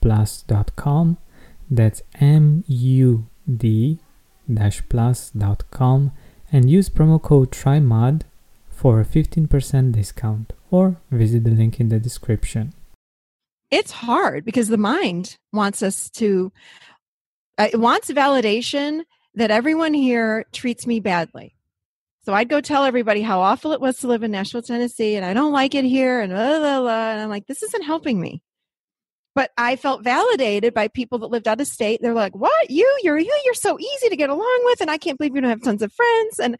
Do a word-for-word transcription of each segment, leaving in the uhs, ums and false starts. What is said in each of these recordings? plus dot com. That's M U D plus dot com. And use promo code TRYMOD for a fifteen percent discount, or visit the link in the description. It's hard because the mind wants us to, it wants validation that everyone here treats me badly. So I'd go tell everybody how awful it was to live in Nashville, Tennessee, and I don't like it here, and blah, blah, blah, and I'm like, this isn't helping me. But I felt validated by people that lived out of state. They're like, what? You? You're you? You're so easy to get along with. And I can't believe you don't have tons of friends. And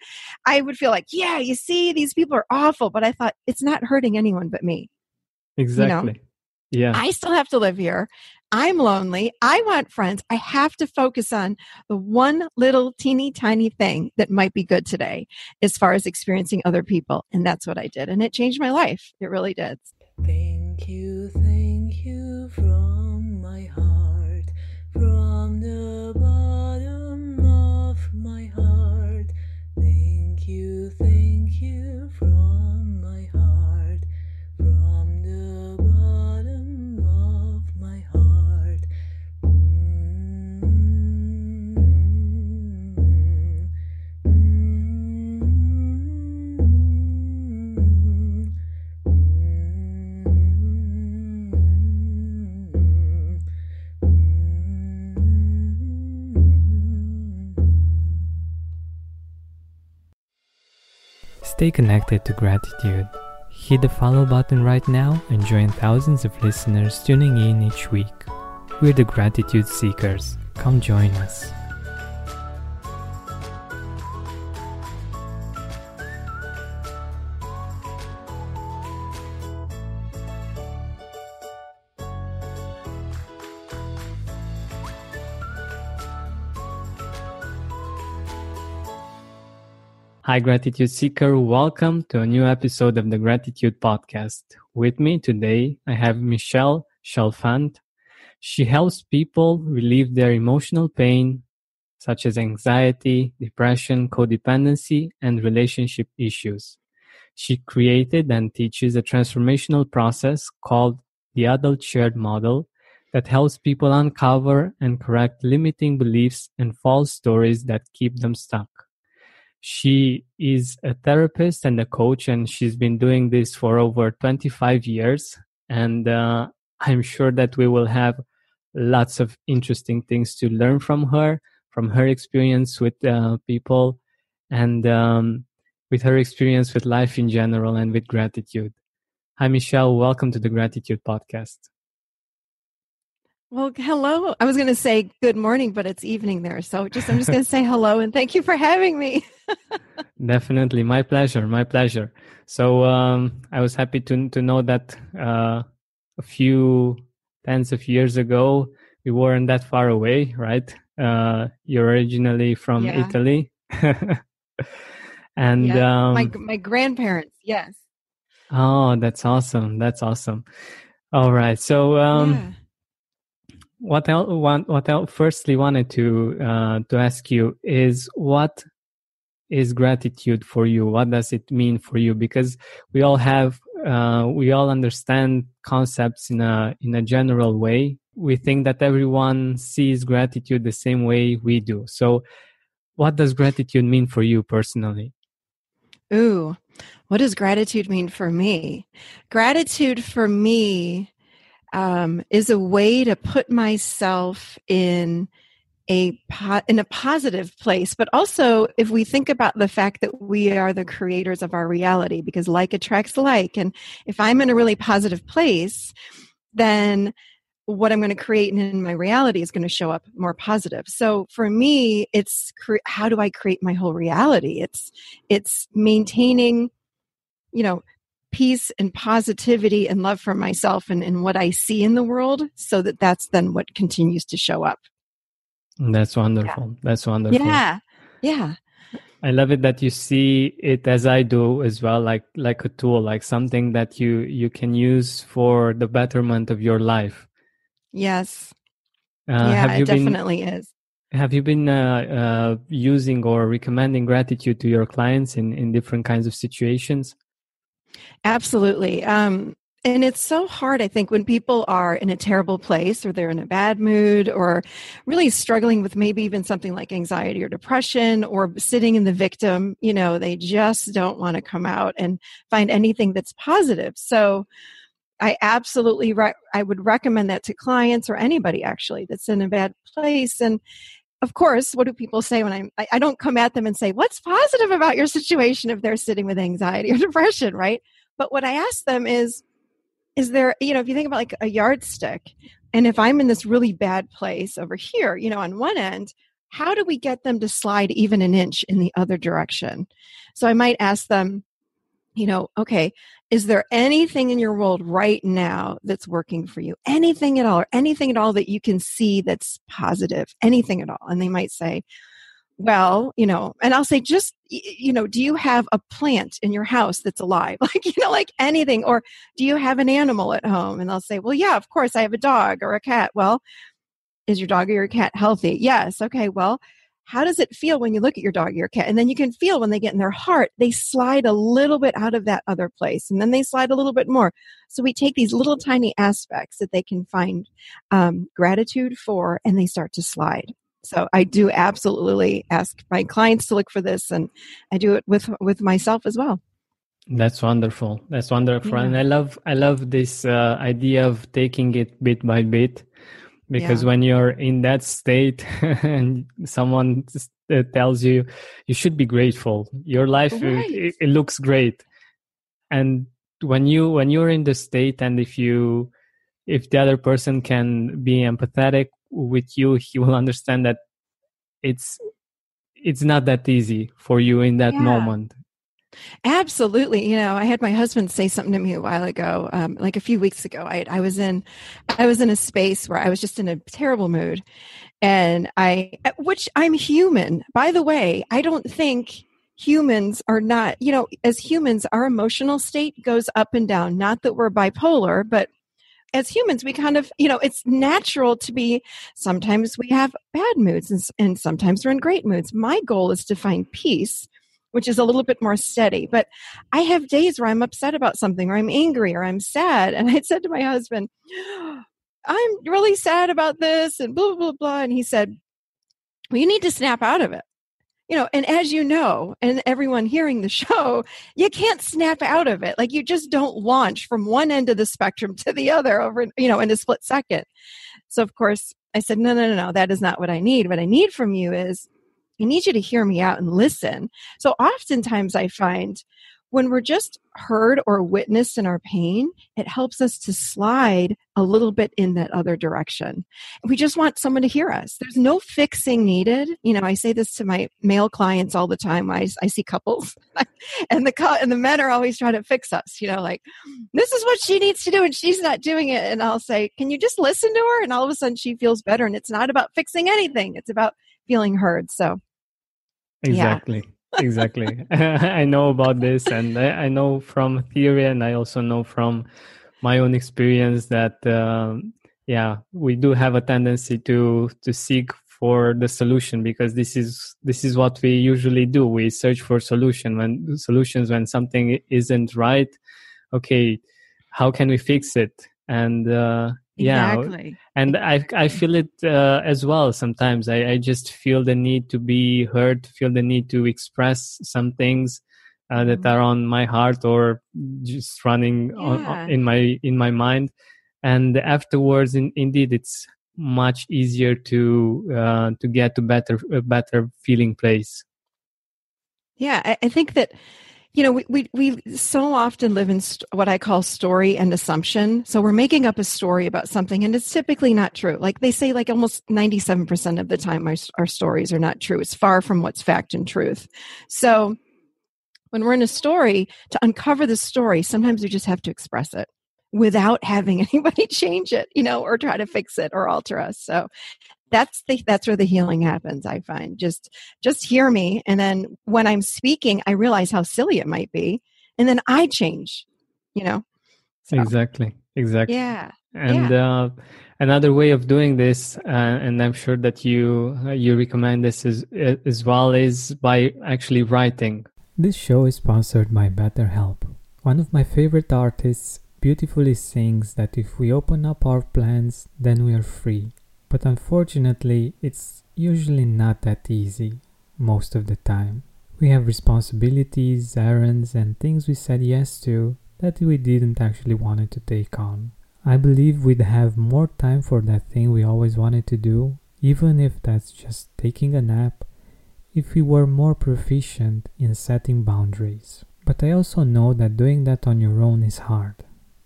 I would feel like, yeah, you see, these people are awful. But I thought, it's not hurting anyone but me. Exactly. You know? Yeah. I still have to live here. I'm lonely. I want friends. I have to focus on the one little teeny tiny thing that might be good today as far as experiencing other people. And that's what I did. And it changed my life. It really did. Thank you. Thank you from my heart, from the bottom of my heart. Thank you, thank you from my heart, from the bottom of my heart. Mm-hmm. Mm-hmm. Stay connected to gratitude. Hit the follow button right now and join thousands of listeners tuning in each week. We're the Gratitude Seekers. Come join us. Hi Gratitude Seeker, welcome to a new episode of the Gratitude Podcast. With me today, I have Michelle Chalfant. She helps people relieve their emotional pain, such as anxiety, depression, codependency, and relationship issues. She created and teaches a transformational process called the Adult Chair Model that helps people uncover and correct limiting beliefs and false stories that keep them stuck. She is a therapist and a coach, and she's been doing this for over twenty-five years. And uh, I'm sure that we will have lots of interesting things to learn from her, from her experience with uh, people, and um, with her experience with life in general and with gratitude. Hi, Michelle. Welcome to the Gratitude Podcast. Well, hello. I was going to say good morning, but it's evening there. So just I'm just going to say hello and thank you for having me. Definitely. My pleasure. My pleasure. So um, I was happy to to know that uh, a few tens of years ago, we weren't that far away, right? Uh, you're originally from yeah. Italy. and yeah. um, my, my grandparents, yes. Oh, that's awesome. That's awesome. All right. So... Um, yeah. what I want, what I firstly wanted to uh, to ask you is, what is gratitude for you? What does it mean for you? Because we all have, uh, we all understand concepts in a in a general way. We think that everyone sees gratitude the same way we do. So, what does gratitude mean for you personally? Ooh, what does gratitude mean for me? Gratitude for me um, is a way to put myself in a po- in a positive place. But also, if we think about the fact that we are the creators of our reality, because like attracts like, and if I'm in a really positive place, then what I'm going to create in my reality is going to show up more positive. So for me, it's cre- how do I create my whole reality? It's it's maintaining, you know, peace and positivity and love for myself and, and what I see in the world, so that that's then what continues to show up. That's wonderful. Yeah. That's wonderful. Yeah. Yeah. I love it that you see it as I do as well, like like a tool, like something that you you can use for the betterment of your life. Yes. Uh, yeah, it definitely been, is. Have you been uh, uh, using or recommending gratitude to your clients in, in different kinds of situations? Absolutely. Um, and it's so hard, I think, when people are in a terrible place, or they're in a bad mood, or really struggling with maybe even something like anxiety or depression, or sitting in the victim, you know, they just don't want to come out and find anything that's positive. So I absolutely, re- I would recommend that to clients or anybody actually that's in a bad place. And of course, what do people say when I'm, I, I don't come at them and say, what's positive about your situation if they're sitting with anxiety or depression, right? But what I ask them is, is there, you know, if you think about like a yardstick, and if I'm in this really bad place over here, you know, on one end, how do we get them to slide even an inch in the other direction? So I might ask them, you know, okay, is there anything in your world right now that's working for you? Anything at all, or anything at all that you can see that's positive, anything at all? And they might say, well, you know, and I'll say, just, you know, do you have a plant in your house that's alive? Like, you know, like anything, or do you have an animal at home? And I'll say, well, yeah, of course, I have a dog or a cat. Well, is your dog or your cat healthy? Yes. Okay. Well, how does it feel when you look at your dog or your cat? And then you can feel when they get in their heart, they slide a little bit out of that other place, and then they slide a little bit more. So we take these little tiny aspects that they can find um, gratitude for, and they start to slide. So I do absolutely ask my clients to look for this, and I do it with with myself as well. That's wonderful. That's wonderful. Yeah. And I love I love this uh, idea of taking it bit by bit. Because yeah. when you're in that state and someone tells you, you should be grateful, your life, right. it, it looks great. And when, you, when you're in the state, and if you, if the other person can be empathetic with you, he will understand that it's, it's not that easy for you in that yeah. moment. Absolutely. You know, I had my husband say something to me a while ago, um, like a few weeks ago. I, I was in, I was in a space where I was just in a terrible mood, and I, which I'm human, by the way. I don't think humans are not, you know, as humans, our emotional state goes up and down. Not that we're bipolar, but as humans, we kind of, you know, it's natural to be, sometimes we have bad moods, and, and sometimes we're in great moods. My goal is to find peace, which is a little bit more steady. But I have days where I'm upset about something, or I'm angry, or I'm sad. And I said to my husband, I'm really sad about this, and blah, blah, blah. And he said, well, you need to snap out of it. You know, and as you know, and everyone hearing the show, you can't snap out of it. Like, you just don't launch from one end of the spectrum to the other over, you know, in a split second. So of course I said, no, no, no, no, that is not what I need. What I need from you is, I need you to hear me out and listen. So oftentimes I find when we're just heard or witnessed in our pain, it helps us to slide a little bit in that other direction. We just want someone to hear us. There's no fixing needed. You know, I say this to my male clients all the time. I, I see couples and the and the men are always trying to fix us, you know, like, this is what she needs to do and she's not doing it. And I'll say, can you just listen to her? And all of a sudden she feels better. And it's not about fixing anything. It's about feeling heard. So exactly. Yeah. Exactly. I know about this, and I, I know from theory, and I also know from my own experience that, um, yeah, we do have a tendency to to seek for the solution, because this is this is what we usually do. We search for solution when solutions when something isn't right. Okay, how can we fix it? And uh, yeah, exactly. And I I feel it uh, as well. Sometimes I, I just feel the need to be heard, feel the need to express some things uh, that mm-hmm. are on my heart or just running yeah. on, in my in my mind. And afterwards, in, indeed, it's much easier to uh, to get to better a better feeling place. Yeah, I, I think that, you know, we, we we so often live in st- what I call story and assumption. So we're making up a story about something, and it's typically not true. Like they say, like almost ninety-seven percent of the time, our, our stories are not true. It's far from what's fact and truth. So when we're in a story, to uncover the story, sometimes we just have to express it without having anybody change it, you know, or try to fix it or alter us. So that's the, that's where the healing happens, I find. Just, just hear me. And then when I'm speaking, I realize how silly it might be. And then I change, you know? So. Exactly. Exactly. Yeah. And yeah. Uh, another way of doing this, uh, and I'm sure that you, uh, you recommend this as, as well, is by actually writing. This show is sponsored by BetterHelp. One of my favorite artists beautifully sings that if we open up our plans, then we are free. But unfortunately, it's usually not that easy, most of the time. We have responsibilities, errands, and things we said yes to that we didn't actually want to take on. I believe we'd have more time for that thing we always wanted to do, even if that's just taking a nap, if we were more proficient in setting boundaries. But I also know that doing that on your own is hard.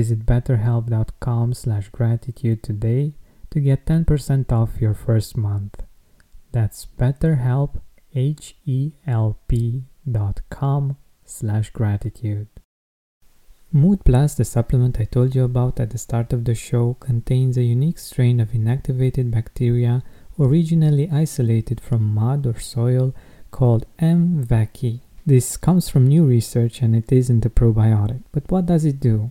Visit betterhelp.com slash gratitude today to get ten percent off your first month. That's betterhelp, H E L P dot com slash gratitude. Mood Plus, the supplement I told you about at the start of the show, contains a unique strain of inactivated bacteria originally isolated from mud or soil called M. Vaccae. This comes from new research and it isn't a probiotic. But what does it do?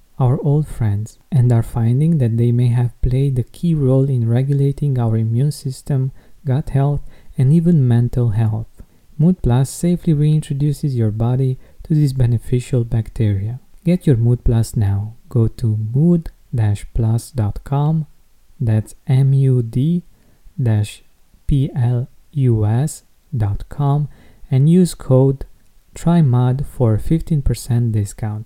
our old friends, and are finding that they may have played a key role in regulating our immune system, gut health, and even mental health. Mood Plus safely reintroduces your body to these beneficial bacteria. Get your Mood Plus now. Go to mood plus dot com, that's M U D P L U S dot com, and use code TRYMUD for a fifteen percent discount.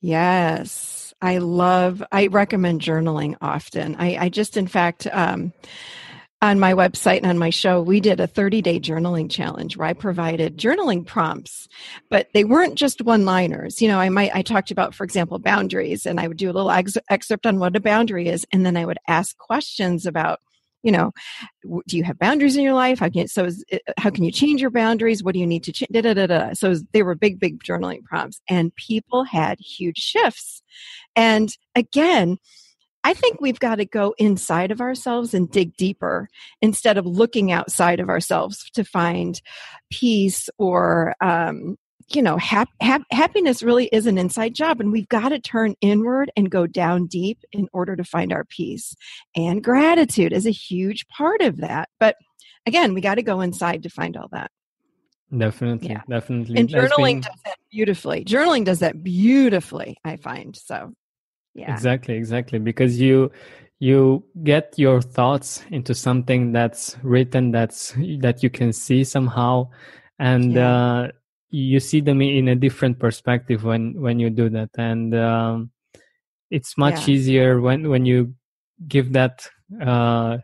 Yes, I love, I recommend journaling often. I, I just, in fact, um, on my website and on my show, we did a thirty-day journaling challenge where I provided journaling prompts, but they weren't just one-liners. You know, I might I talked about, for example, boundaries, and I would do a little ex- excerpt on what a boundary is, and then I would ask questions about, you know, do you have boundaries in your life? How can you, so is it, how can you change your boundaries? What do you need to change? Da, da, da, da. So they were big, big journaling prompts, and people had huge shifts. And again, I think we've got to go inside of ourselves and dig deeper instead of looking outside of ourselves to find peace or, um, you know, hap- hap- happiness really is an inside job, and we've got to turn inward and go down deep in order to find our peace. And gratitude is a huge part of that. But again, we got to go inside to find all that. Definitely, yeah. definitely. And journaling been... does that beautifully. Journaling does that beautifully, I find, so. Yeah. Exactly, exactly. Because you you get your thoughts into something that's written, that's that you can see somehow, and yeah. uh, you see them in a different perspective when, when you do that. And um, it's much yeah. easier when, when you give that uh,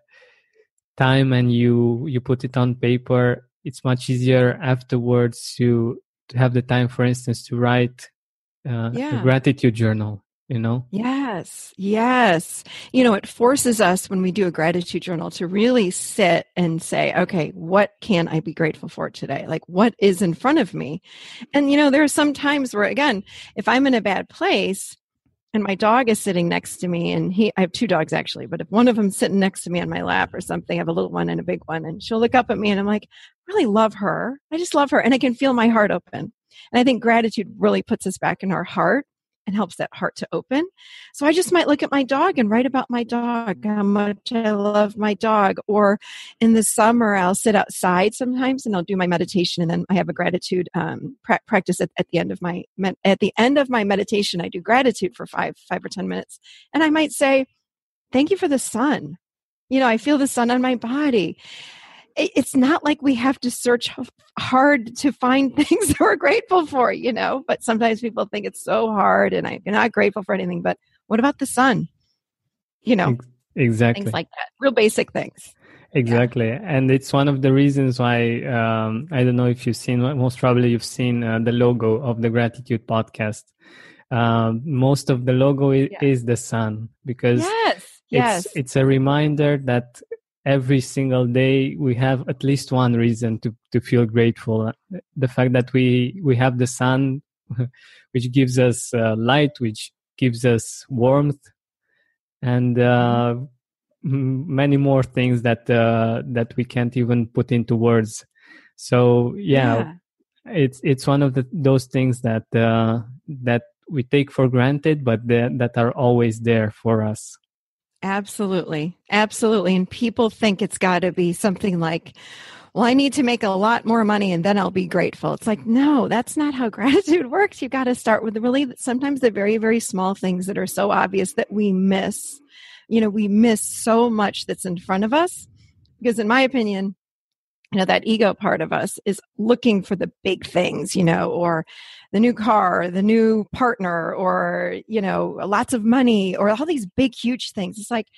time and you, you put it on paper. It's much easier afterwards to, to have the time, for instance, to write uh, yeah. a gratitude journal. You know? Yes, yes. You know, it forces us when we do a gratitude journal to really sit and say, okay, what can I be grateful for today? Like, what is in front of me? And, you know, there are some times where, again, if I'm in a bad place and my dog is sitting next to me, and he, I have two dogs actually, but if one of them's sitting next to me on my lap or something, I have a little one and a big one, and she'll look up at me and I'm like, I really love her. I just love her. And I can feel my heart open. And I think gratitude really puts us back in our heart and helps that heart to open. So I just might look at my dog and write about my dog, how much I love my dog. Or in the summer, I'll sit outside sometimes and I'll do my meditation. And then I have a gratitude um, pra- practice at, at the end of my at the end of my meditation. I do gratitude for five five or ten minutes, and I might say, "Thank you for the sun." You know, I feel the sun on my body. It's not like we have to search hard to find things that we're grateful for, you know, but sometimes people think it's so hard and I'm not grateful for anything, but what about the sun? You know, exactly. Things like that, real basic things. Exactly. Yeah. And it's one of the reasons why, um, I don't know if you've seen, most probably you've seen uh, the logo of the Gratitude Podcast. Uh, most of the logo is, yeah. is the sun, because yes. It's, yes. it's a reminder that every single day we have at least one reason to, to feel grateful. The fact that we, we have the sun, which gives us uh, light, which gives us warmth, and uh, many more things that uh, that we can't even put into words. So yeah, yeah. it's it's one of the, those things that uh, that we take for granted, but that are always there for us. Absolutely. Absolutely. And people think it's got to be something like, well, I need to make a lot more money and then I'll be grateful. It's like, no, that's not how gratitude works. You've got to start with really sometimes the very, very small things that are so obvious that we miss. You know, we miss so much that's in front of us because, in my opinion, you know, that ego part of us is looking for the big things, you know, or the new car, the new partner, or, you know, lots of money, or all these big, huge things. It's like,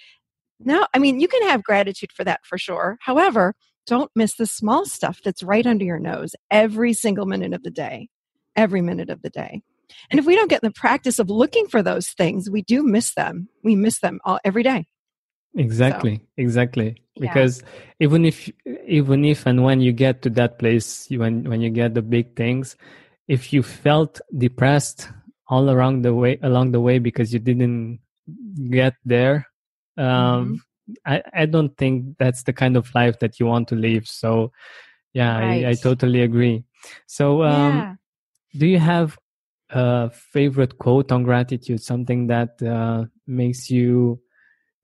no, I mean, you can have gratitude for that for sure. However, don't miss the small stuff that's right under your nose every single minute of the day, every minute of the day. And if we don't get the practice of looking for those things, we do miss them. We miss them all every day. Exactly, so, exactly. Because yeah. even if, even if, and when you get to that place, when when you get the big things, if you felt depressed all along the way, along the way, because you didn't get there, um, mm-hmm. I, I don't think that's the kind of life that you want to live. So, yeah, right. I, I totally agree. So, um, yeah. do you have a favorite quote on gratitude? Something that uh, makes you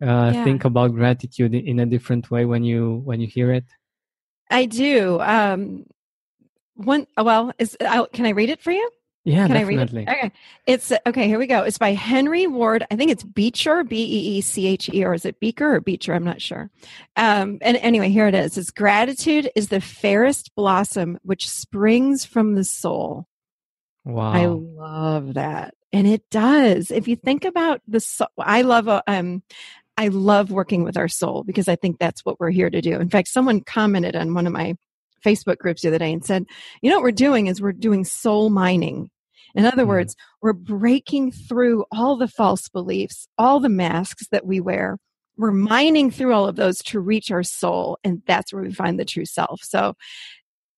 Uh, yeah. think about gratitude in a different way when you when you hear it? I do. Um, one, well, is I'll, can I read it for you? Yeah, Can definitely. I read it? Okay. It's okay. Here we go. It's by Henry Ward. I think it's Beecher, B E E C H E, or is it Beaker or Beecher? I'm not sure. Um, and anyway, here it is. It's gratitude is the fairest blossom which springs from the soul. Wow. I love that. And it does. If you think about the soul, I love, um, I love working with our soul because I think that's what we're here to do. In fact, someone commented on one of my Facebook groups the other day and said, you know what we're doing is we're doing soul mining. In other mm-hmm. words, we're breaking through all the false beliefs, all the masks that we wear. We're mining through all of those to reach our soul. And that's where we find the true self. So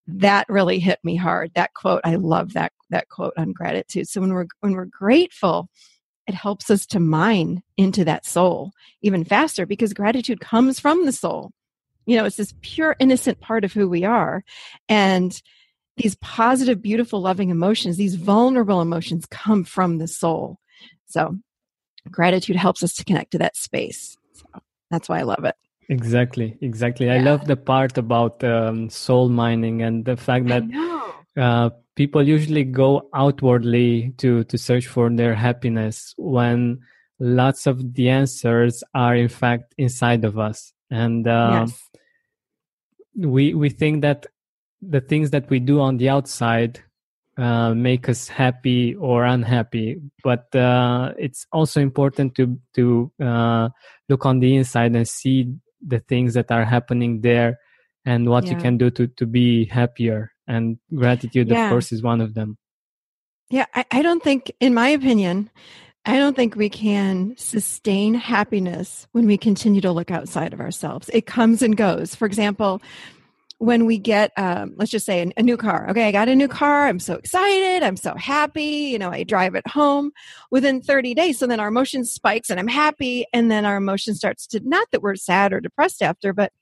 that really hit me hard. That quote, I love that, that quote on gratitude. So when we're, when we're grateful, it helps us to mine into that soul even faster because gratitude comes from the soul. You know, it's this pure, innocent part of who we are. And these positive, beautiful, loving emotions, these vulnerable emotions come from the soul. So gratitude helps us to connect to that space. So that's why I love it. Exactly. Exactly. Yeah. I love the part about um, soul mining and the fact that uh, people usually go outwardly to, to search for their happiness when lots of the answers are, in fact, inside of us. And uh, yes. we we think that the things that we do on the outside uh, make us happy or unhappy, but uh, it's also important to to uh, look on the inside and see the things that are happening there and what yeah. you can do to, to be happier. And gratitude, yeah. of course, is one of them. Yeah, I, I don't think, in my opinion, I don't think we can sustain happiness when we continue to look outside of ourselves. It comes and goes. For example, when we get, um, let's just say, a, a new car. Okay, I got a new car. I'm so excited. I'm so happy. You know, I drive it home within thirty days. So then our emotion spikes and I'm happy. And then our emotion starts to, not that we're sad or depressed after, but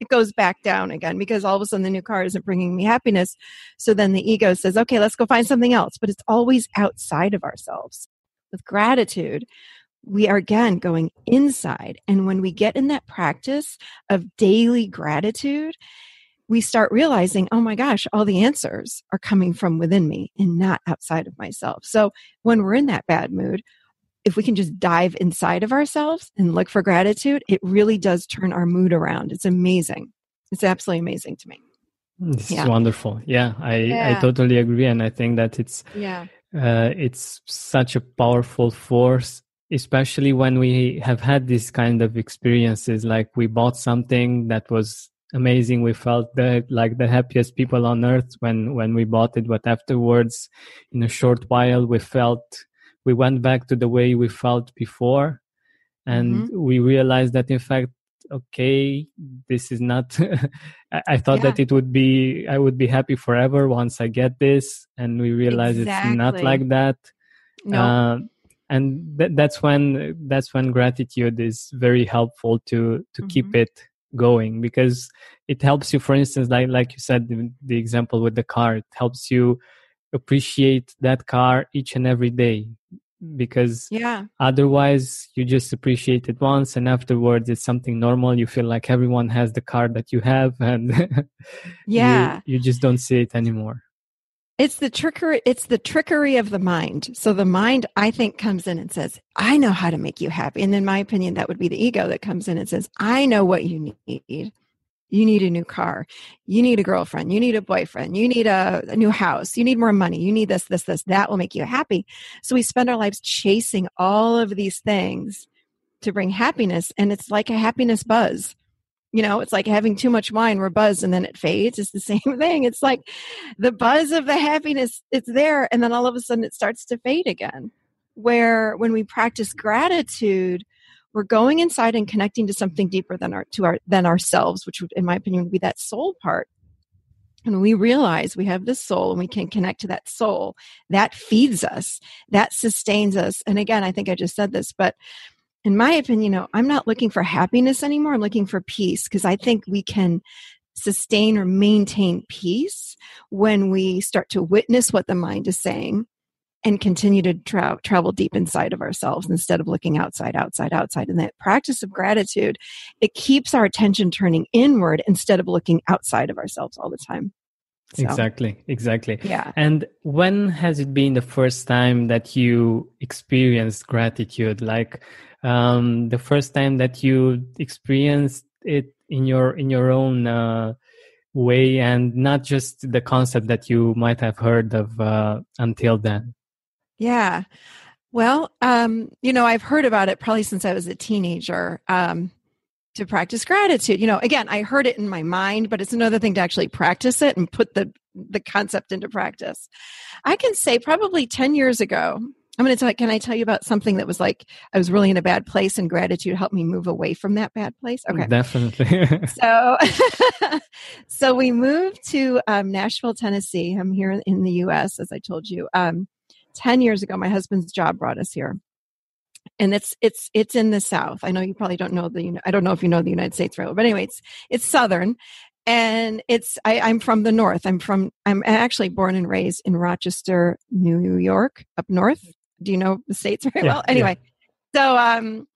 it goes back down again because all of a sudden the new car isn't bringing me happiness. So then the ego says, okay, let's go find something else. But it's always outside of ourselves. With gratitude, we are again going inside. And when we get in that practice of daily gratitude, we start realizing, oh my gosh, all the answers are coming from within me and not outside of myself. So when we're in that bad mood, if we can just dive inside of ourselves and look for gratitude, it really does turn our mood around. It's amazing. It's absolutely amazing to me. It's yeah. wonderful. Yeah, I, yeah. I totally agree. And I think that it's... yeah. Uh, it's such a powerful force, especially when we have had these kind of experiences, like we bought something that was amazing. We felt the, like the happiest people on earth when, when we bought it. But afterwards, in a short while, we felt we went back to the way we felt before. And mm-hmm. we realized that, in fact, okay, this is not, I, I thought yeah. that it would be, I would be happy forever once I get this. And we realize exactly. it's not like that. Nope. Uh, and th- that's when, that's when gratitude is very helpful to, to mm-hmm. keep it going, because it helps you, for instance, like, like you said, the, the example with the car, it helps you appreciate that car each and every day. Because yeah. otherwise you just appreciate it once and afterwards it's something normal. You feel like everyone has the car that you have and yeah. you, you just don't see it anymore. It's the trickery, it's the trickery of the mind. So the mind, I think, comes in and says, I know how to make you happy. And in my opinion, that would be the ego that comes in and says, I know what you need. You need a new car. You need a girlfriend. You need a boyfriend. You need a, a new house. You need more money. You need this, this, this. That will make you happy. So we spend our lives chasing all of these things to bring happiness. And it's like a happiness buzz. You know, it's like having too much wine. We're buzzed and then it fades. It's the same thing. It's like the buzz of the happiness. It's there. And then all of a sudden it starts to fade again. Where when we practice gratitude, we're going inside and connecting to something deeper than our to our than ourselves, which would, in my opinion, would be that soul part. And when we realize we have this soul and we can connect to that soul, that feeds us, that sustains us. And again, I think I just said this, but in my opinion, you know, I'm not looking for happiness anymore. I'm looking for peace because I think we can sustain or maintain peace when we start to witness what the mind is saying and continue to tra- travel deep inside of ourselves instead of looking outside, outside, outside. And that practice of gratitude, it keeps our attention turning inward instead of looking outside of ourselves all the time. So, exactly, exactly. Yeah. And when has it been the first time that you experienced gratitude? Like um, the first time that you experienced it in your in your own uh, way, and not just the concept that you might have heard of uh, until then. Yeah. Well, um, you know, I've heard about it probably since I was a teenager. Um, to practice gratitude. You know, again, I heard it in my mind, but it's another thing to actually practice it and put the, the concept into practice. I can say probably ten years ago, I'm going to tell, can I tell you about something that was like, I was really in a bad place and gratitude helped me move away from that bad place. Okay. Definitely. so, so we moved to um, Nashville, Tennessee. I'm here in the U S, as I told you, um, ten years ago, my husband's job brought us here. And it's, it's, it's in the South. I know you probably don't know the, I don't know if you know the United States, right? But anyway, it's, it's Southern and it's, I, I'm from the North. I'm from, I'm actually born and raised in Rochester, New York, up North. Do you know the States very yeah, well? Anyway. Yeah. So, um,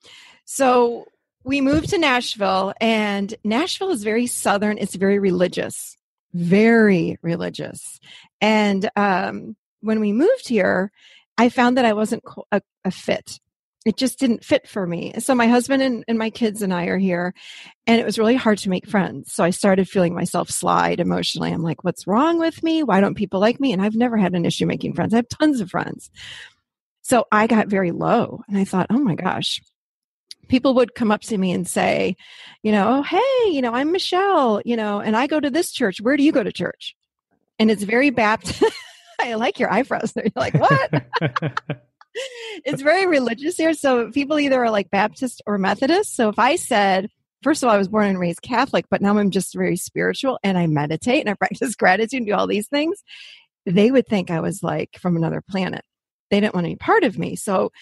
so we moved to Nashville, and Nashville is very Southern. It's very religious, very religious. And, um, when we moved here, I found that I wasn't a, a fit. It just didn't fit for me. So my husband and, and my kids and I are here, and it was really hard to make friends. So I started feeling myself slide emotionally. I'm like, what's wrong with me? Why don't people like me? And I've never had an issue making friends. I have tons of friends. So I got very low, and I thought, oh my gosh, people would come up to me and say, you know, oh, hey, you know, I'm Michelle, you know, and I go to this church. Where do you go to church? And it's very Baptist. I like your eyebrows. They're like, what? It's very religious here. So people either are like Baptist or Methodist. So if I said, first of all, I was born and raised Catholic, but now I'm just very spiritual and I meditate and I practice gratitude and do all these things, they would think I was like from another planet. They didn't want any part of me. So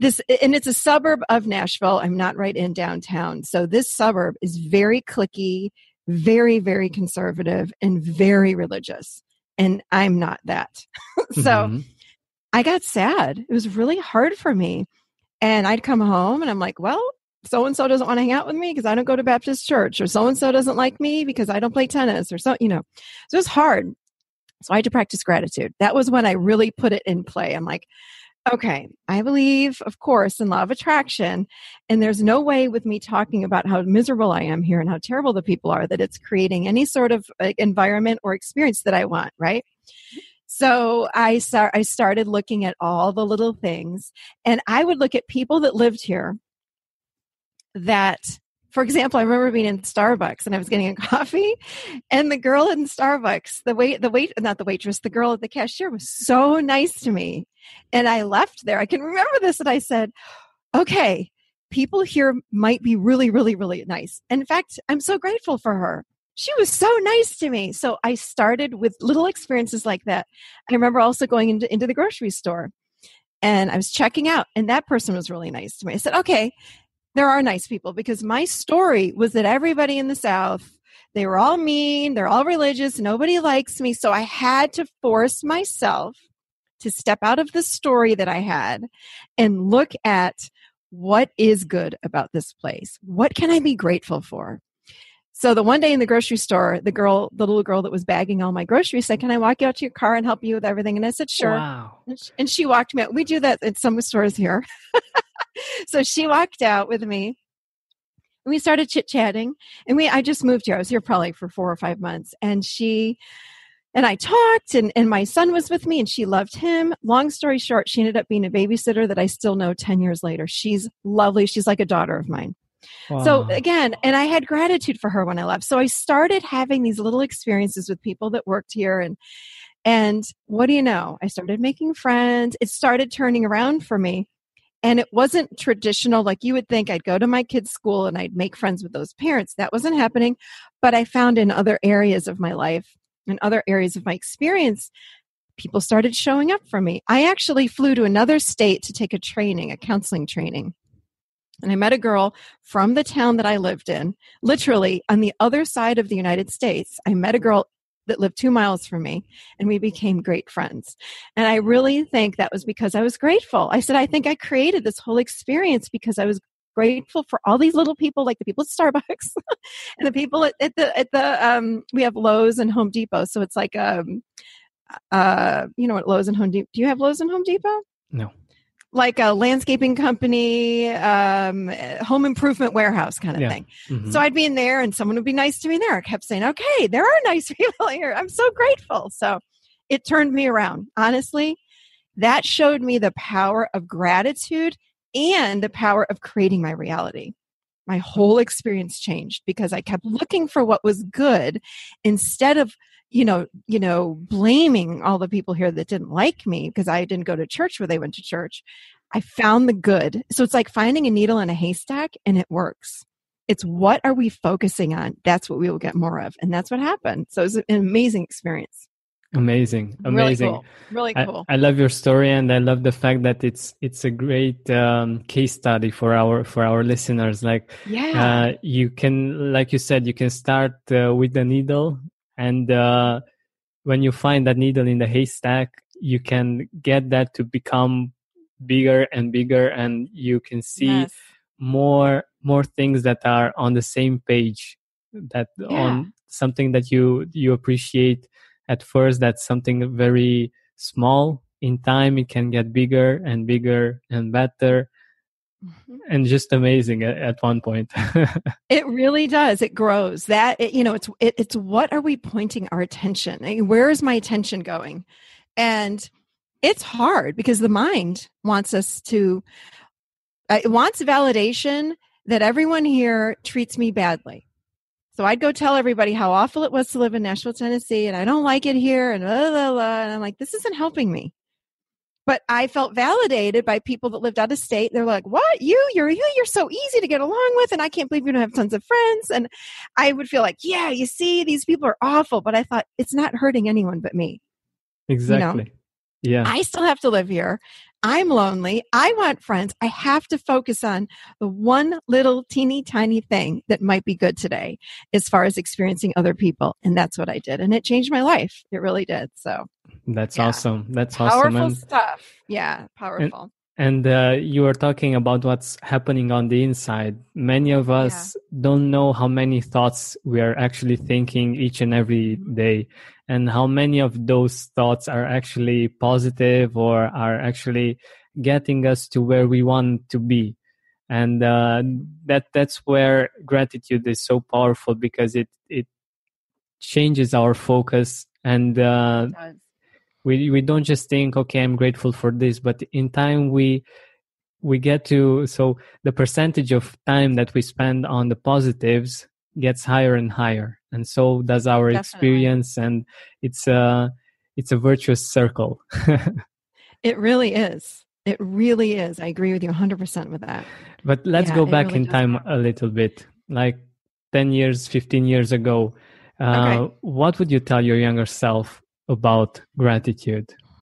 this, and it's a suburb of Nashville. I'm not right in downtown. So this suburb is very cliquey, very, very conservative and very religious. And I'm not that. So mm-hmm. I got sad. It was really hard for me. And I'd come home and I'm like, well, so-and-so doesn't want to hang out with me because I don't go to Baptist church, or so-and-so doesn't like me because I don't play tennis, or so, you know, so it was hard. So I had to practice gratitude. That was when I really put it in play. I'm like, okay, I believe, of course, in law of attraction. And there's no way with me talking about how miserable I am here and how terrible the people are that it's creating any sort of environment or experience that I want, right? So I start, I started looking at all the little things, and I would look at people that lived here that, for example, I remember being in Starbucks and I was getting a coffee, and the girl in Starbucks, the wait, the wait, not the waitress, the girl at the cashier was so nice to me. And I left there. I can remember this. And I said, okay, people here might be really, really, really nice. And in fact, I'm so grateful for her. She was so nice to me. So I started with little experiences like that. I remember also going into, into the grocery store, and I was checking out, and that person was really nice to me. I said, okay, there are nice people, because my story was that everybody in the South, they were all mean, they're all religious, nobody likes me. So I had to force myself to step out of the story that I had and look at what is good about this place. What can I be grateful for? So the one day in the grocery store, the girl, the little girl that was bagging all my groceries said, can I walk you out to your car and help you with everything? And I said, sure. Wow. And, she, and she walked me out. We do that at some stores here. So she walked out with me, and we started chit-chatting, and we, I just moved here. I was here probably for four or five months. And she, and I talked, and, and my son was with me, and she loved him. Long story short, she ended up being a babysitter that I still know ten years later. She's lovely. She's like a daughter of mine. Wow. So again, and I had gratitude for her when I left. So I started having these little experiences with people that worked here. And, and what do you know? I started making friends. It started turning around for me. And it wasn't traditional. Like you would think I'd go to my kids' school and I'd make friends with those parents. That wasn't happening. But I found in other areas of my life and other areas of my experience, people started showing up for me. I actually flew to another state to take a training, a counseling training. And I met a girl from the town that I lived in, literally on the other side of the United States. I met a girl that lived two miles from me, and we became great friends. And I really think that was because I was grateful. I said, I think I created this whole experience because I was grateful for all these little people, like the people at Starbucks and the people at, at the, at the, um, we have Lowe's and Home Depot. So it's like, um, uh, you know what, Lowe's and Home Depot, do you have Lowe's and Home Depot? No. Like a landscaping company, um, home improvement warehouse kind of yeah. thing. Mm-hmm. So I'd be in there and someone would be nice to me there. I kept saying, okay, there are nice people here. I'm so grateful. So it turned me around. Honestly, that showed me the power of gratitude and the power of creating my reality. My whole experience changed because I kept looking for what was good instead of, you know, you know, blaming all the people here that didn't like me because I didn't go to church where they went to church. I found the good. So it's like finding a needle in a haystack, and it works. It's what are we focusing on? That's what we will get more of. And that's what happened. So it was an amazing experience. Amazing. Amazing. Really cool. Really cool. I, I love your story, and I love the fact that it's it's a great um, case study for our for our listeners. Like yeah. uh, you can, like you said, you can start uh, with the needle, and uh, when you find that needle in the haystack, you can get that to become bigger and bigger, and you can see yes. more more things that are on the same page, that yeah. on something that you you appreciate. At first, that's something very small. In time, it can get bigger and bigger and better, mm-hmm. and just amazing at, at one point. It really does. It grows. That it, you know, it's it, it's what are we pointing our attention? I mean, where is my attention going? And it's hard because the mind wants us to. Uh, it wants validation that everyone here treats me badly. So I'd go tell everybody how awful it was to live in Nashville, Tennessee, and I don't like it here, and blah, blah, blah. And I'm like, this isn't helping me. But I felt validated by people that lived out of state. They're like, what? You? You're you? You're so easy to get along with, and I can't believe you don't have tons of friends. And I would feel like, yeah, you see, these people are awful. But I thought, it's not hurting anyone but me. Exactly. You know? Yeah. I still have to live here. I'm lonely. I want friends. I have to focus on the one little teeny tiny thing that might be good today as far as experiencing other people. And that's what I did. And it changed my life. It really did. So that's yeah. awesome. That's powerful awesome. Powerful stuff. Yeah. Powerful. And, and uh, you were talking about what's happening on the inside. Many of us yeah. don't know how many thoughts we are actually thinking each and every day. And how many of those thoughts are actually positive or are actually getting us to where we want to be. And uh, that that's where gratitude is so powerful because it, it changes our focus. And uh, we we don't just think, okay, I'm grateful for this. But in time, we we get to, so the percentage of time that we spend on the positives gets higher and higher. And so does our Definitely. experience, and it's a, it's a virtuous circle. It really is. It really is. I agree with you one hundred percent with that. But let's yeah, go back really in time matter. a little bit, like ten years, fifteen years ago. Uh, okay. What would you tell your younger self about gratitude?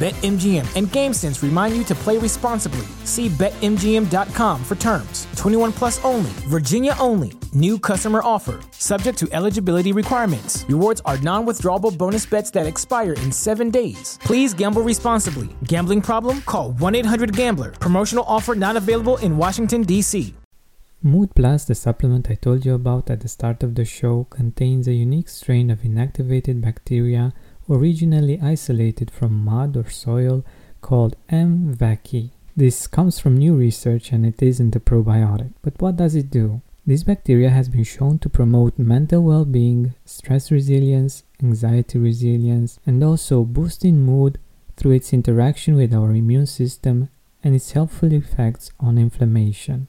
BetMGM and GameSense remind you to play responsibly. See bet M G M dot com for terms. twenty-one plus only. Virginia only. New customer offer. Subject to eligibility requirements. Rewards are non-withdrawable bonus bets that expire in seven days. Please gamble responsibly. Gambling problem? Call one eight hundred gambler. Promotional offer not available in Washington, D C Mood Plus, the supplement I told you about at the start of the show, contains a unique strain of inactivated bacteria originally isolated from mud or soil, called M. Vaccae. This comes from new research and it isn't a probiotic. But what does it do? This bacteria has been shown to promote mental well-being, stress resilience, anxiety resilience, and also boosting mood through its interaction with our immune system and its helpful effects on inflammation.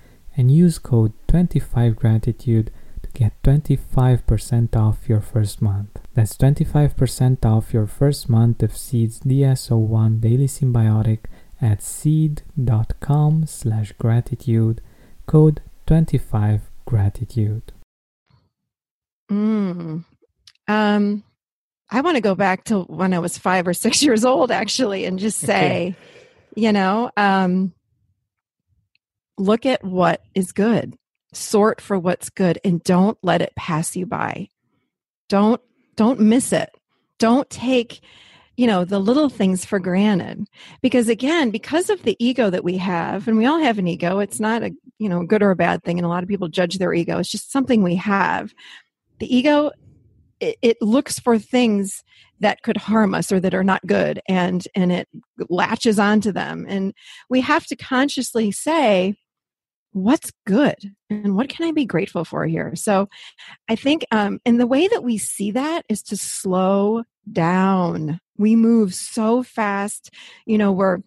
and use code twenty-five gratitude to get twenty-five percent off your first month. That's twenty-five percent off your first month of Seed's D S zero one Daily Symbiotic at seed dot com slash gratitude, code twenty-five gratitude. Mm. Um, I want to go back to when I was five or six years old, actually, and just say, you know, um, look at what is good. Sort for what's good and don't let it pass you by. Don't don't miss it. Don't take, you know, the little things for granted. Because again, because of the ego that we have, and we all have an ego, it's not a, you know, good or a bad thing, and a lot of people judge their ego. It's just something we have. The ego, it, it looks for things that could harm us or that are not good, and and it latches onto them. And we have to consciously say, what's good and what can I be grateful for here? So I think, um, and the way that we see that is to slow down. We move so fast, you know, we're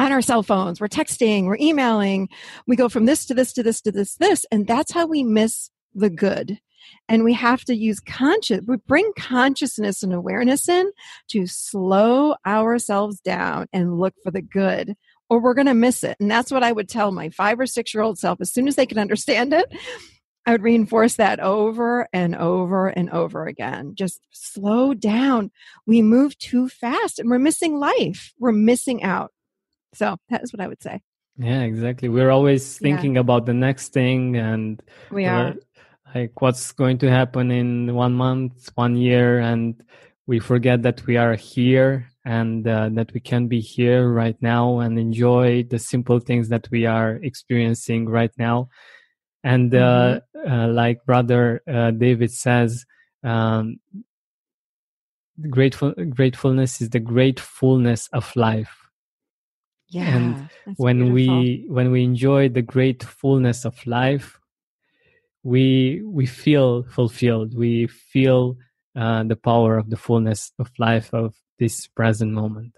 on our cell phones, we're texting, we're emailing, we go from this to this to this to this, this, and that's how we miss the good. And we have to use conscious, we bring consciousness and awareness in to slow ourselves down and look for the good, or we're going to miss it. And that's what I would tell my five or six-year-old self. As soon as they can understand it, I would reinforce that over and over and over again. Just slow down. We move too fast and we're missing life. We're missing out. So that is what I would say. Yeah, exactly. We're always thinking yeah. about the next thing and we are. Like what's going to happen in one month, one year, and we forget that we are here. And uh, that we can be here right now and enjoy the simple things that we are experiencing right now. And uh, mm-hmm. uh, like Brother uh, David says, um, grateful gratefulness is the gratefulness of life. Yeah, and when beautiful. we when we enjoy the gratefulness of life, we we feel fulfilled. We feel uh, the power of the fullness of life of this present moment.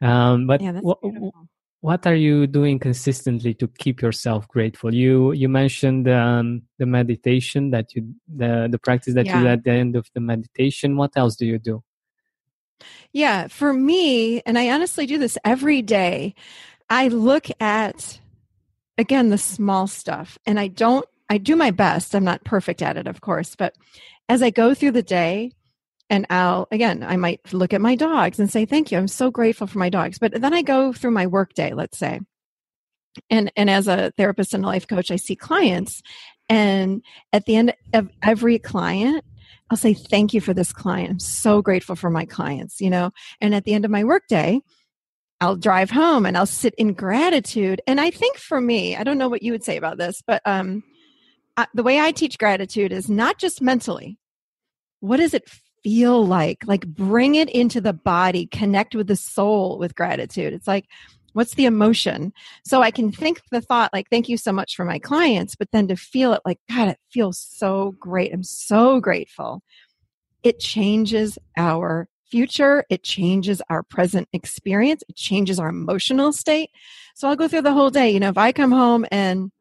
Um, but yeah, w- w- what are you doing consistently to keep yourself grateful? You you mentioned um, the meditation that you the the practice that yeah. you do at the end of the meditation. What else do you do? Yeah, for me, and I honestly do this every day. I look at again the small stuff, and I don't. I do my best. I'm not perfect at it, of course, but as I go through the day. And I'll, again, I might look at my dogs and say, thank you. I'm so grateful for my dogs. But then I go through my work day, let's say. And and as a therapist and a life coach, I see clients. And at the end of every client, I'll say, thank you for this client. I'm so grateful for my clients, you know. And at the end of my work day, I'll drive home and I'll sit in gratitude. And I think for me, I don't know what you would say about this, but um, I, the way I teach gratitude is not just mentally. What does it feel like? Like bring it into the body, connect with the soul with gratitude. It's like, what's the emotion? So I can think the thought like, thank you so much for my clients, but then to feel it like, God, it feels so great. I'm so grateful. It changes our future. It changes our present experience. It changes our emotional state. So I'll go through the whole day. You know, if I come home and,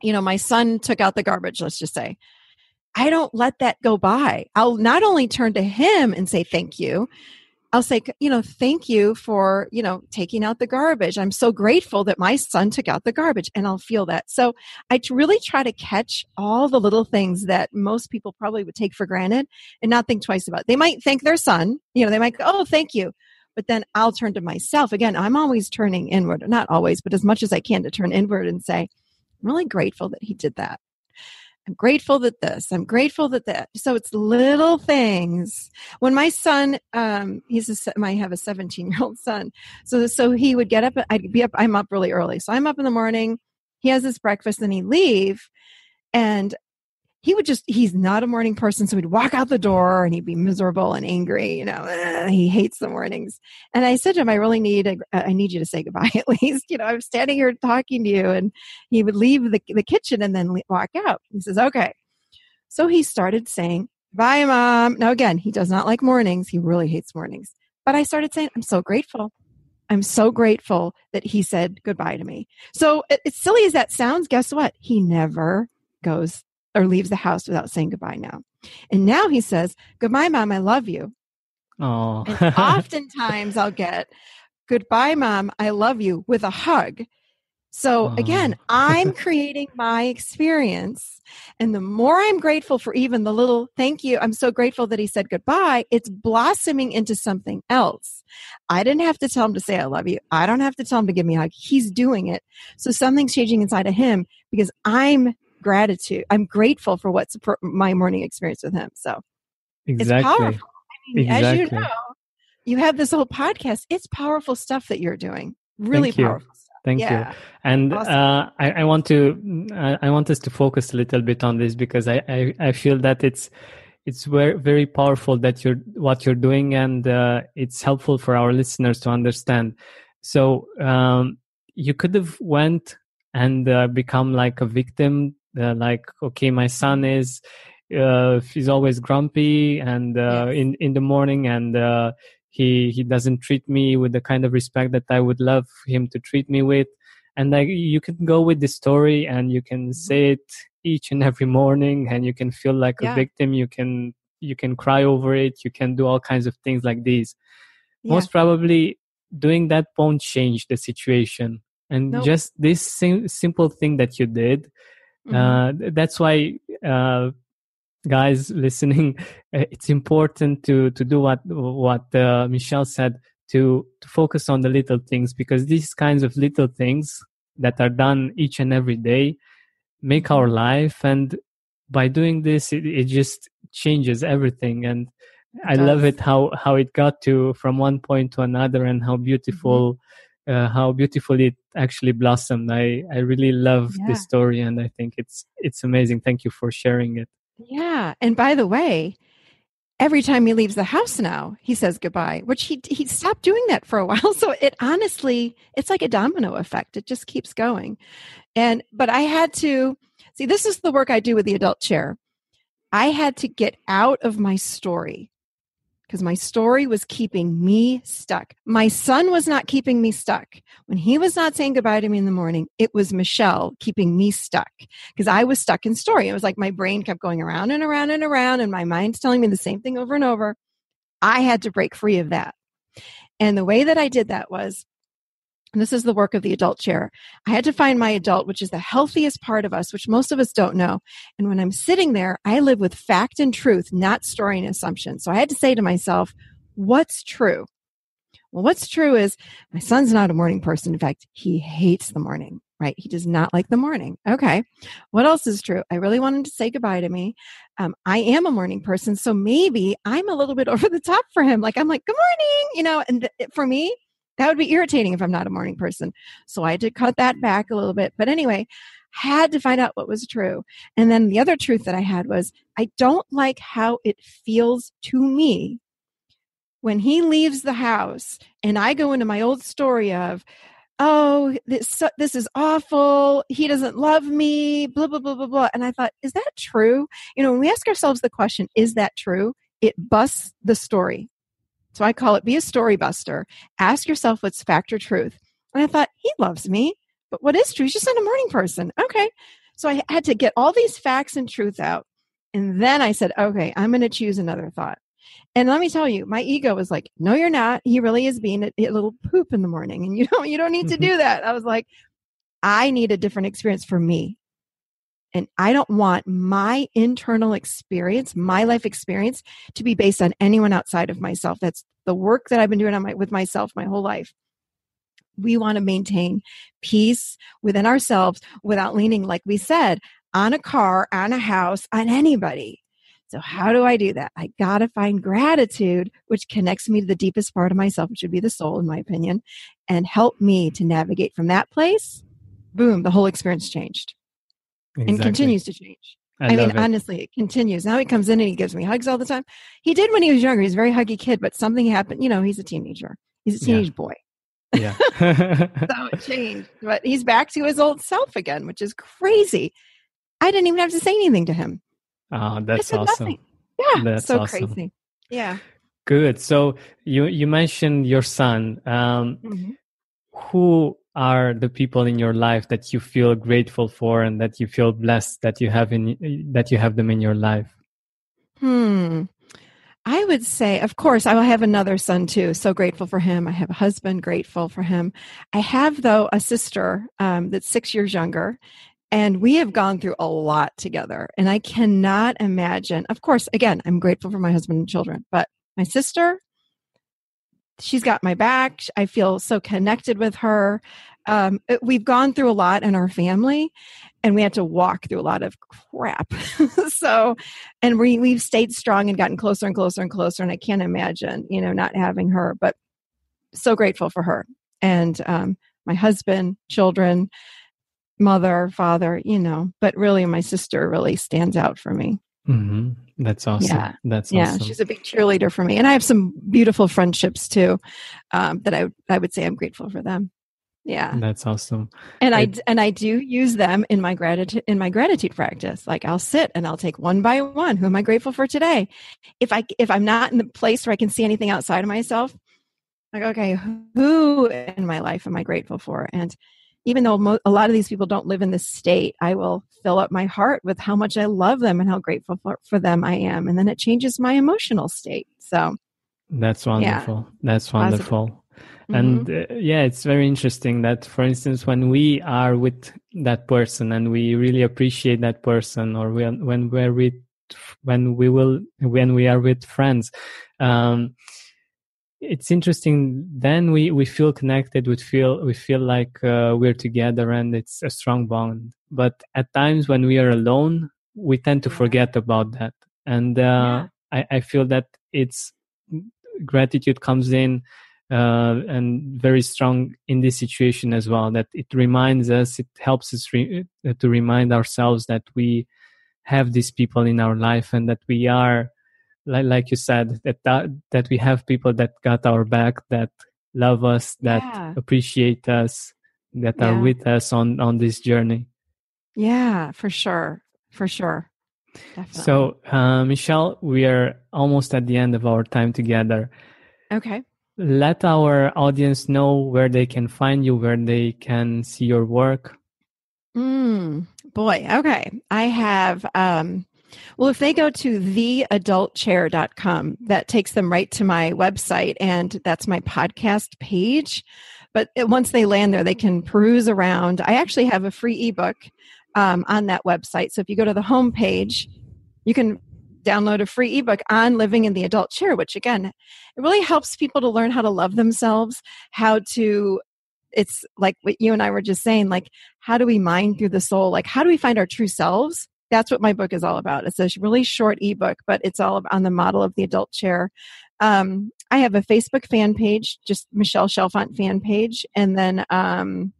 you know, my son took out the garbage, let's just say, I don't let that go by. I'll not only turn to him and say, thank you. I'll say, you know, thank you for, you know, taking out the garbage. I'm so grateful that my son took out the garbage, and I'll feel that. So I really try to catch all the little things that most people probably would take for granted and not think twice about. They might thank their son, you know, they might go, oh, thank you. But then I'll turn to myself. Again, I'm always turning inward, not always, but as much as I can to turn inward and say, I'm really grateful that he did that. I'm grateful that this, I'm grateful that that. So it's little things. When my son, um, he's a, I have a seventeen year old son. So, so he would get up, I'd be up, I'm up really early. So I'm up in the morning, he has his breakfast and he leave and he would just, he's not a morning person. So he'd walk out the door and he'd be miserable and angry. You know, uh, he hates the mornings. And I said to him, I really need, a, I need you to say goodbye at least. You know, I'm standing here talking to you. And he would leave the, the kitchen and then walk out. He says, okay. So he started saying, bye, Mom. Now, again, he does not like mornings. He really hates mornings. But I started saying, I'm so grateful. I'm so grateful that he said goodbye to me. So as silly as that sounds, guess what? He never goes or leaves the house without saying goodbye now. And now he says, goodbye, Mom, I love you. Oh. And oftentimes I'll get, goodbye, Mom, I love you, with a hug. So oh. Again, I'm creating my experience. And the more I'm grateful for even the little thank you, I'm so grateful that he said goodbye, it's blossoming into something else. I didn't have to tell him to say I love you. I don't have to tell him to give me a hug. He's doing it. So something's changing inside of him because I'm gratitude. I'm grateful for what's my morning experience with him. So exactly. It's powerful. I mean, exactly. As you know, you have this whole podcast. It's powerful stuff that you're doing. Really Thank powerful you. Stuff. Thank yeah. you. And awesome. uh, I, I want to, I, I want us to focus a little bit on this because I, I, I feel that it's, it's very, very powerful that you're, what you're doing, and uh, it's helpful for our listeners to understand. So um, you could have went and uh, become like a victim. Uh, like, okay, my son is, uh, he's always grumpy and, uh, yes. in, in the morning and, uh, he, he doesn't treat me with the kind of respect that I would love him to treat me with. And like, you can go with this story and you can say it each and every morning and you can feel like yeah. a victim. You can, you can cry over it. You can do all kinds of things like these. Yeah. Most probably doing that won't change the situation. And nope. just this sim- simple thing that you did, Mm-hmm. Uh, that's why, uh, guys listening, it's important to, to do what, what, uh, Michelle said, to, to focus on the little things, because these kinds of little things that are done each and every day make our life. And by doing this, it, it just changes everything. And I love it how, how it got to from one point to another and how beautiful, mm-hmm. Uh, how beautifully it actually blossomed. I, I really love yeah. this story, and I think it's it's amazing. Thank you for sharing it. Yeah. And by the way, every time he leaves the house now, he says goodbye, which he he stopped doing that for a while. So it honestly, it's like a domino effect. It just keeps going. And but I had to, see, this is the work I do with the Adult Chair. I had to get out of my story, because my story was keeping me stuck. My son was not keeping me stuck. When he was not saying goodbye to me in the morning, it was Michelle keeping me stuck because I was stuck in story. It was like my brain kept going around and around and around, and my mind's telling me the same thing over and over. I had to break free of that. And the way that I did that was, and this is the work of the Adult Chair, I had to find my adult, which is the healthiest part of us, which most of us don't know. And when I'm sitting there, I live with fact and truth, not story and assumption. So I had to say to myself, what's true? Well, what's true is my son's not a morning person. In fact, he hates the morning, right? He does not like the morning. Okay. What else is true? I really want him to say goodbye to me. Um, I am a morning person. So maybe I'm a little bit over the top for him. Like I'm like, good morning, you know, and th- for me, That would be irritating if I'm not a morning person. So I had to cut that back a little bit. But anyway, had to find out what was true. And then the other truth that I had was, I don't like how it feels to me when he leaves the house and I go into my old story of, oh, this, this is awful. He doesn't love me, blah, blah, blah, blah, blah. And I thought, is that true? You know, when we ask ourselves the question, is that true? It busts the story. So I call it, be a story buster. Ask yourself what's fact or truth. And I thought, he loves me, but what is true? He's just not a morning person. Okay. So I had to get all these facts and truth out. And then I said, okay, I'm going to choose another thought. And let me tell you, my ego was like, no, you're not. He really is being a, a little poop in the morning. And you don't, you don't need to do that. I was like, I need a different experience for me. And I don't want my internal experience, my life experience, to be based on anyone outside of myself. That's the work that I've been doing on my, with myself my whole life. We want to maintain peace within ourselves without leaning, like we said, on a car, on a house, on anybody. So how do I do that? I got to find gratitude, which connects me to the deepest part of myself, which would be the soul, in my opinion, and help me to navigate from that place. Boom, the whole experience changed. Exactly. And continues to change. I, I mean, it. honestly, it continues. Now he comes in and he gives me hugs all the time. He did when he was younger. He's a very huggy kid, but something happened. You know, he's a teenager. He's a teenage yeah. boy. Yeah. So it changed. But he's back to his old self again, which is crazy. I didn't even have to say anything to him. Oh, that's awesome. Nothing. Yeah. That's so awesome. Crazy. Yeah. Good. So you, you mentioned your son. Um, mm-hmm. Who are the people in your life that you feel grateful for and that you feel blessed that you have in that you have them in your life? Hmm. I would say, of course, I will have another son too. So grateful for him. I have a husband, grateful for him. I have, though, a sister um, that's six years younger, and we have gone through a lot together. And I cannot imagine, of course, again, I'm grateful for my husband and children, but my sister, she's got my back. I feel so connected with her. Um, we've gone through a lot in our family, and we had to walk through a lot of crap. So, and we, we've stayed strong and gotten closer and closer and closer. And I can't imagine, you know, not having her, but so grateful for her and um, my husband, children, mother, father, you know, but really my sister really stands out for me. Mm-hmm. That's awesome. Yeah. That's yeah. Awesome. She's a big cheerleader for me, and I have some beautiful friendships too. Um, that I I would say I'm grateful for them. Yeah, that's awesome. And I, I and I do use them in my gratitude in my gratitude practice. Like I'll sit and I'll take one by one. Who am I grateful for today? If I if I'm not in the place where I can see anything outside of myself, like okay, who in my life am I grateful for? And even though mo- a lot of these people don't live in this state, I will fill up my heart with how much I love them and how grateful for, for them I am. And then it changes my emotional state. So that's wonderful. Yeah. That's wonderful. Mm-hmm. And uh, yeah, it's very interesting that, for instance, when we are with that person and we really appreciate that person, or when, when we're with, when we will, when we are with friends, um, it's interesting. Then we, we feel connected. We feel we feel like uh, we're together, and it's a strong bond. But at times when we are alone, we tend to forget about that. And uh, yeah. I, I feel that it's gratitude comes in uh, and very strong in this situation as well. That it reminds us. It helps us re- to remind ourselves that we have these people in our life, and that we are. Like you said, that, that that we have people that got our back, that love us, that yeah. appreciate us, that yeah. are with us on, on this journey. Yeah, for sure. For sure. Definitely. So, uh, Michelle, we are almost at the end of our time together. Okay. Let our audience know where they can find you, where they can see your work. Mm, boy, okay. I have... Um... Well, if they go to the adult chair dot com, that takes them right to my website, and that's my podcast page. But it, once they land there, they can peruse around. I actually have a free ebook um, on that website. So if you go to the homepage, you can download a free ebook on living in the adult chair, which again, it really helps people to learn how to love themselves, how to. It's like what you and I were just saying, like how do we mine through the soul? Like how do we find our true selves? That's what my book is all about. It's a really short ebook, but it's all on the model of the adult chair Um, I have a Facebook fan page, just Michelle Chalfant fan page. And then um,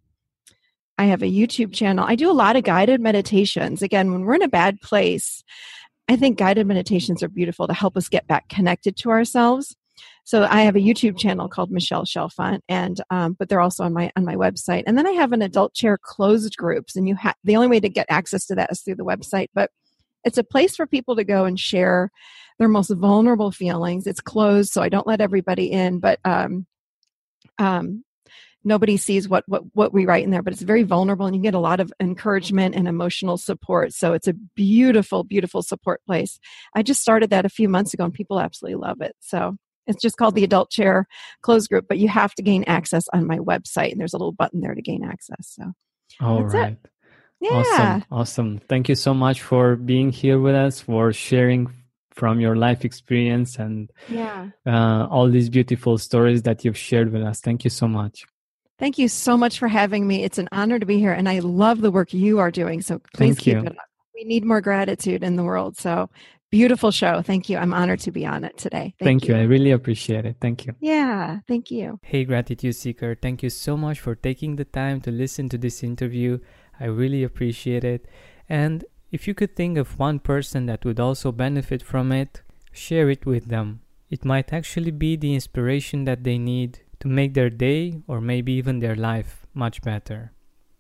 I have a YouTube channel. I do a lot of guided meditations. Again, when we're in a bad place, I think guided meditations are beautiful to help us get back connected to ourselves. So I have a YouTube channel called Michelle Chalfant, and um, but they're also on my on my website. And then I have an Adult Chair closed groups, and you ha- the only way to get access to that is through the website. But it's a place for people to go and share their most vulnerable feelings. It's closed, so I don't let everybody in, but um, um, nobody sees what, what what we write in there. But it's very vulnerable, and you get a lot of encouragement and emotional support. So it's a beautiful, beautiful support place. I just started that a few months ago, and people absolutely love it. So. It's just called the Adult Chair Closed Group, but you have to gain access on my website, and there's a little button there to gain access. So, all that's right, it. Yeah, awesome, awesome. Thank you so much for being here with us, for sharing from your life experience, and yeah, uh, all these beautiful stories that you've shared with us. Thank you so much. Thank you so much for having me. It's an honor to be here, and I love the work you are doing. So please Thank keep you. it up. We need more gratitude in the world. So. Beautiful show. Thank you. I'm honored to be on it today. Thank, thank you. you. I really appreciate it. Thank you. Yeah. Thank you. Hey, Gratitude Seeker. Thank you so much for taking the time to listen to this interview. I really appreciate it. And if you could think of one person that would also benefit from it, share it with them. It might actually be the inspiration that they need to make their day or maybe even their life much better.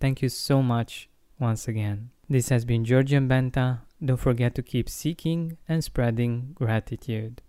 Thank you so much once again. This has been Georgian Benta. Don't forget to keep seeking and spreading gratitude.